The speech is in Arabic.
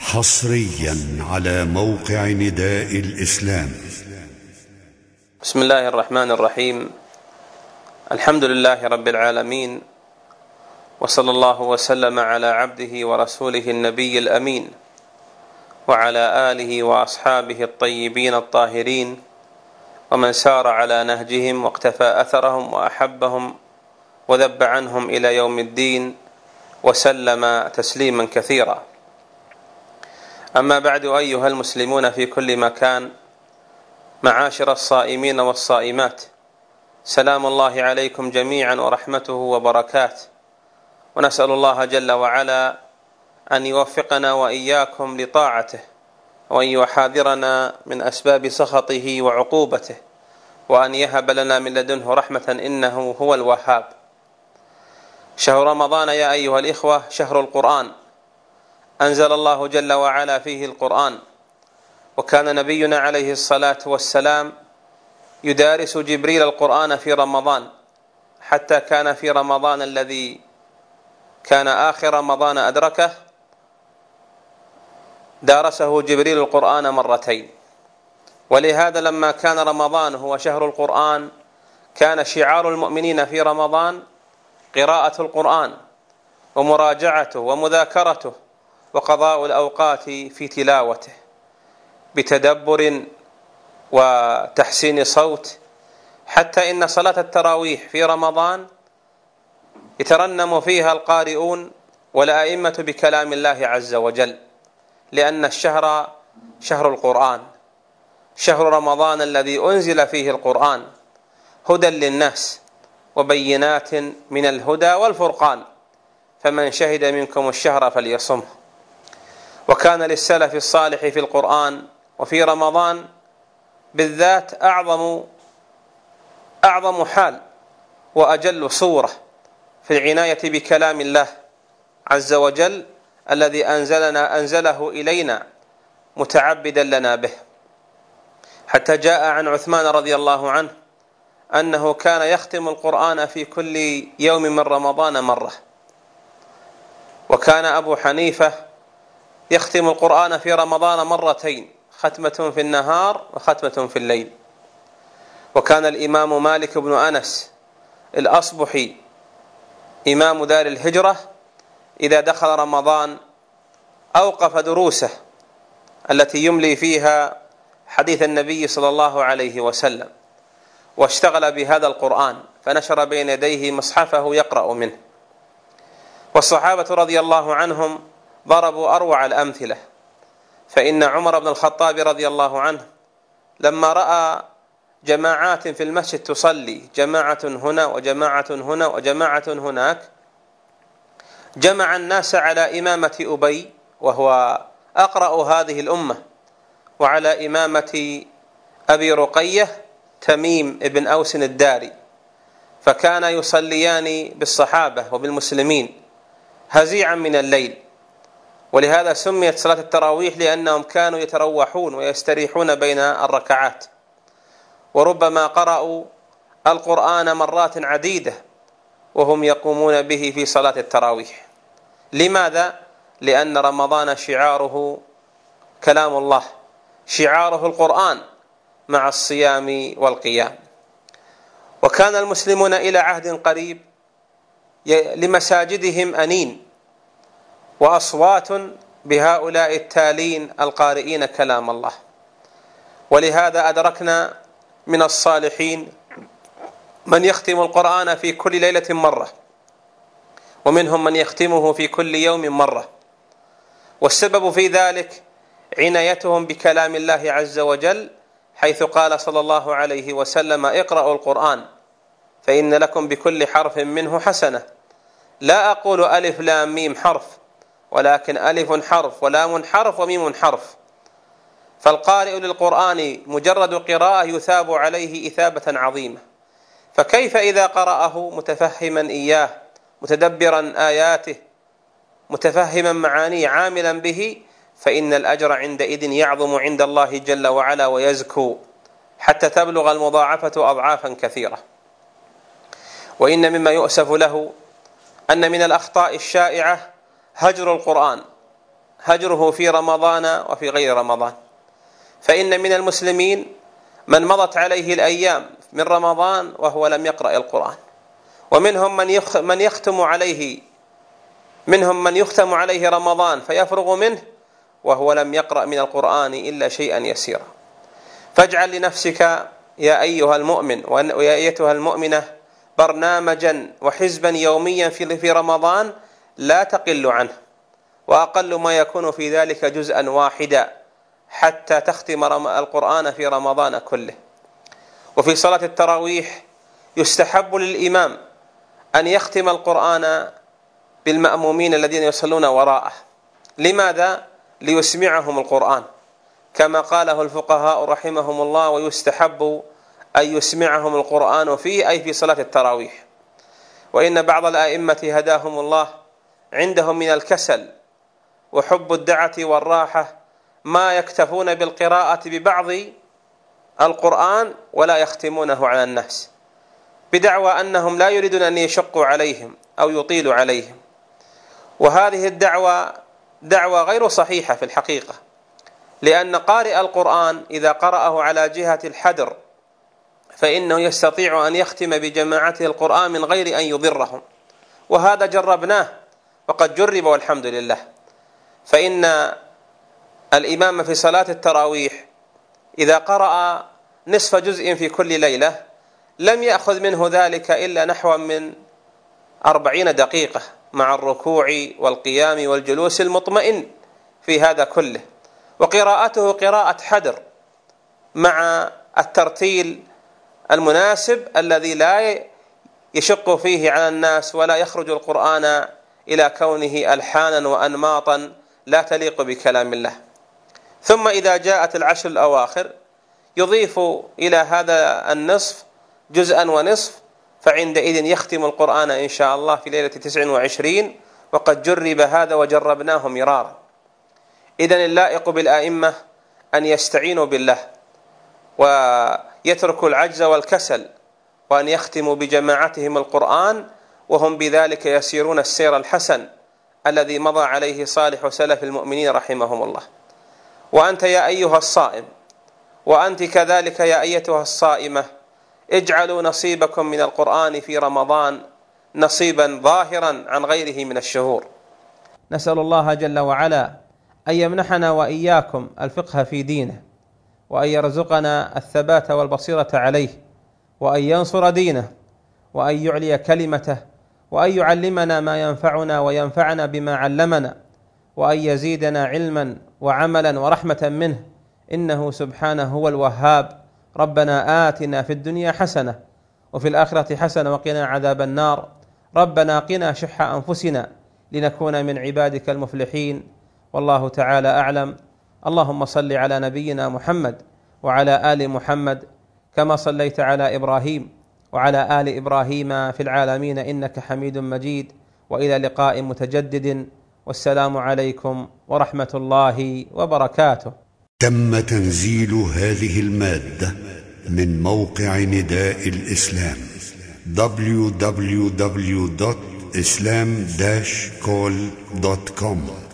حصريا على موقع نداء الإسلام. بسم الله الرحمن الرحيم. الحمد لله رب العالمين، وصلى الله وسلم على عبده ورسوله النبي الأمين، وعلى آله وأصحابه الطيبين الطاهرين، ومن سار على نهجهم واقتفى أثرهم وأحبهم وذب عنهم إلى يوم الدين، وسلم تسليما كثيرا. أما بعد، أيها المسلمون في كل مكان، معاشر الصائمين والصائمات، سلام الله عليكم جميعا ورحمته وبركاته، ونسأل الله جل وعلا أن يوفقنا وإياكم لطاعته، وأن يحاذرنا من أسباب سخطه وعقوبته، وأن يهب لنا من لدنه رحمة إنه هو الوهاب. شهر رمضان يا أيها الإخوة شهر القرآن، أنزل الله جل وعلا فيه القرآن، وكان نبينا عليه الصلاة والسلام يدارس جبريل القرآن في رمضان، حتى كان في رمضان الذي كان آخر رمضان أدركه دارسه جبريل القرآن مرتين. ولهذا لما كان رمضان هو شهر القرآن، كان شعار المؤمنين في رمضان قراءة القرآن ومراجعته ومذاكرته وقضاء الأوقات في تلاوته بتدبر وتحسين صوت، حتى إن صلاة التراويح في رمضان يترنم فيها القارئون والأئمة بكلام الله عز وجل، لأن الشهر شهر القرآن، شهر رمضان الذي أنزل فيه القرآن هدى للناس وبينات من الهدى والفرقان، فمن شهد منكم الشهر فليصمه. وكان للسلف الصالح في القرآن وفي رمضان بالذات أعظم حال وأجل صورة في العناية بكلام الله عز وجل الذي أنزله إلينا متعبدا لنا به، حتى جاء عن عثمان رضي الله عنه أنه كان يختم القرآن في كل يوم من رمضان مرة. وكان أبو حنيفة يختم القرآن في رمضان مرتين، ختمة في النهار وختمة في الليل. وكان الإمام مالك بن أنس الأصبحي إمام دار الهجرة إذا دخل رمضان أوقف دروسه التي يملي فيها حديث النبي صلى الله عليه وسلم، واشتغل بهذا القرآن، فنشر بين يديه مصحفه يقرأ منه. والصحابة رضي الله عنهم ضربوا أروع الأمثلة، فإن عمر بن الخطاب رضي الله عنه لما رأى جماعات في المسجد تصلي، جماعة هنا وجماعة هنا وجماعة هناك، جمع الناس على إمامة أبي وهو أقرأ هذه الأمة، وعلى إمامة أبي رقية تميم بن أوس الداري، فكان يصليان بالصحابة وبالمسلمين هزيعا من الليل. ولهذا سميت صلاة التراويح، لأنهم كانوا يتروحون ويستريحون بين الركعات، وربما قرأوا القرآن مرات عديدة وهم يقومون به في صلاة التراويح. لماذا؟ لأن رمضان شعاره كلام الله، شعاره القرآن مع الصيام والقيام. وكان المسلمون إلى عهد قريب لمساجدهم أنين وأصوات بهؤلاء التالين القارئين كلام الله. ولهذا أدركنا من الصالحين من يختم القرآن في كل ليلة مرة، ومنهم من يختمه في كل يوم مرة. والسبب في ذلك عنايتهم بكلام الله عز وجل، حيث قال صلى الله عليه وسلم: اقرأوا القرآن فإن لكم بكل حرف منه حسنة. لا أقول ألف لام ميم حرف، ولكن ألف حرف ولام حرف وميم حرف. فالقارئ للقرآن مجرد قراءة يثاب عليه إثابة عظيمة، فكيف إذا قرأه متفهما إياه، متدبرا آياته، متفهما معانيه، عاملا به، فإن الأجر عندئذ يعظم عند الله جل وعلا ويزكو، حتى تبلغ المضاعفة أضعافا كثيرة. وإن مما يؤسف له أن من الأخطاء الشائعة هجر القرآن، هجره في رمضان وفي غير رمضان. فإن من المسلمين من مضت عليه الأيام من رمضان وهو لم يقرأ القرآن، ومنهم من يختم عليه رمضان فيفرغ منه وهو لم يقرأ من القرآن إلا شيئا يسيرا. فاجعل لنفسك يا أيها المؤمن ويا أيتها المؤمنة برنامجا وحزبا يوميا في رمضان لا تقل عنه، وأقل ما يكون في ذلك جزءا واحدا حتى تختم القرآن في رمضان كله. وفي صلاة التراويح يستحب للإمام أن يختم القرآن بالمأمومين الذين يصلون وراءه. لماذا؟ ليسمعهم القرآن كما قاله الفقهاء رحمهم الله، ويستحب أن يسمعهم القرآن فيه أي في صلاة التراويح. وإن بعض الأئمة هداهم الله عندهم من الكسل وحب الدعة والراحة ما يكتفون بالقراءة ببعض القرآن ولا يختمونه على الناس، بدعوى أنهم لا يريدون أن يشقوا عليهم أو يطيلوا عليهم. وهذه الدعوة دعوة غير صحيحة في الحقيقة، لأن قارئ القرآن إذا قرأه على جهة الحدر فإنه يستطيع أن يختم بجماعته القرآن من غير أن يضرهم، وهذا جربناه وقد جرب والحمد لله. فإن الإمام في صلاة التراويح إذا قرأ نصف جزء في كل ليلة لم يأخذ منه ذلك إلا نحو من 40 دقيقة مع الركوع والقيام والجلوس المطمئن في هذا كله، وقراءته قراءة حدر مع الترتيل المناسب الذي لا يشق فيه على الناس ولا يخرج القرآن إلى كونه ألحانا وأنماطا لا تليق بكلام الله. ثم إذا جاءت العشر الأواخر يضيف إلى هذا النصف جزءا ونصف، فعندئذ يختم القرآن إن شاء الله في ليلة 29، وقد جرب هذا وجربناه مرارا. إذن اللائق بالأئمة أن يستعينوا بالله ويتركوا العجز والكسل، وأن يختموا بجماعتهم القرآن وهم بذلك يسيرون السير الحسن الذي مضى عليه صالح وسلف المؤمنين رحمهم الله. وأنت يا أيها الصائم وأنت كذلك يا أيتها الصائمة اجعلوا نصيبكم من القرآن في رمضان نصيبا ظاهرا عن غيره من الشهور. نسأل الله جل وعلا أن يمنحنا وإياكم الفقه في دينه، وأن يرزقنا الثبات والبصيرة عليه، وأن ينصر دينه، وأن يعلي كلمته، وأن يعلمنا ما ينفعنا وينفعنا بما علمنا، وأن يزيدنا علما وعملا ورحمة منه، إنه سبحانه هو الوهاب. ربنا آتنا في الدنيا حسنة وفي الآخرة حسنة وقنا عذاب النار. ربنا قنا شح أنفسنا لنكون من عبادك المفلحين، والله تعالى أعلم. اللهم صل على نبينا محمد وعلى آل محمد كما صليت على إبراهيم وعلى آل إبراهيم في العالمين إنك حميد مجيد. وإلى لقاء متجدد، والسلام عليكم ورحمة الله وبركاته. تم تنزيل هذه المادة من موقع نداء الإسلام www.islam-call.com.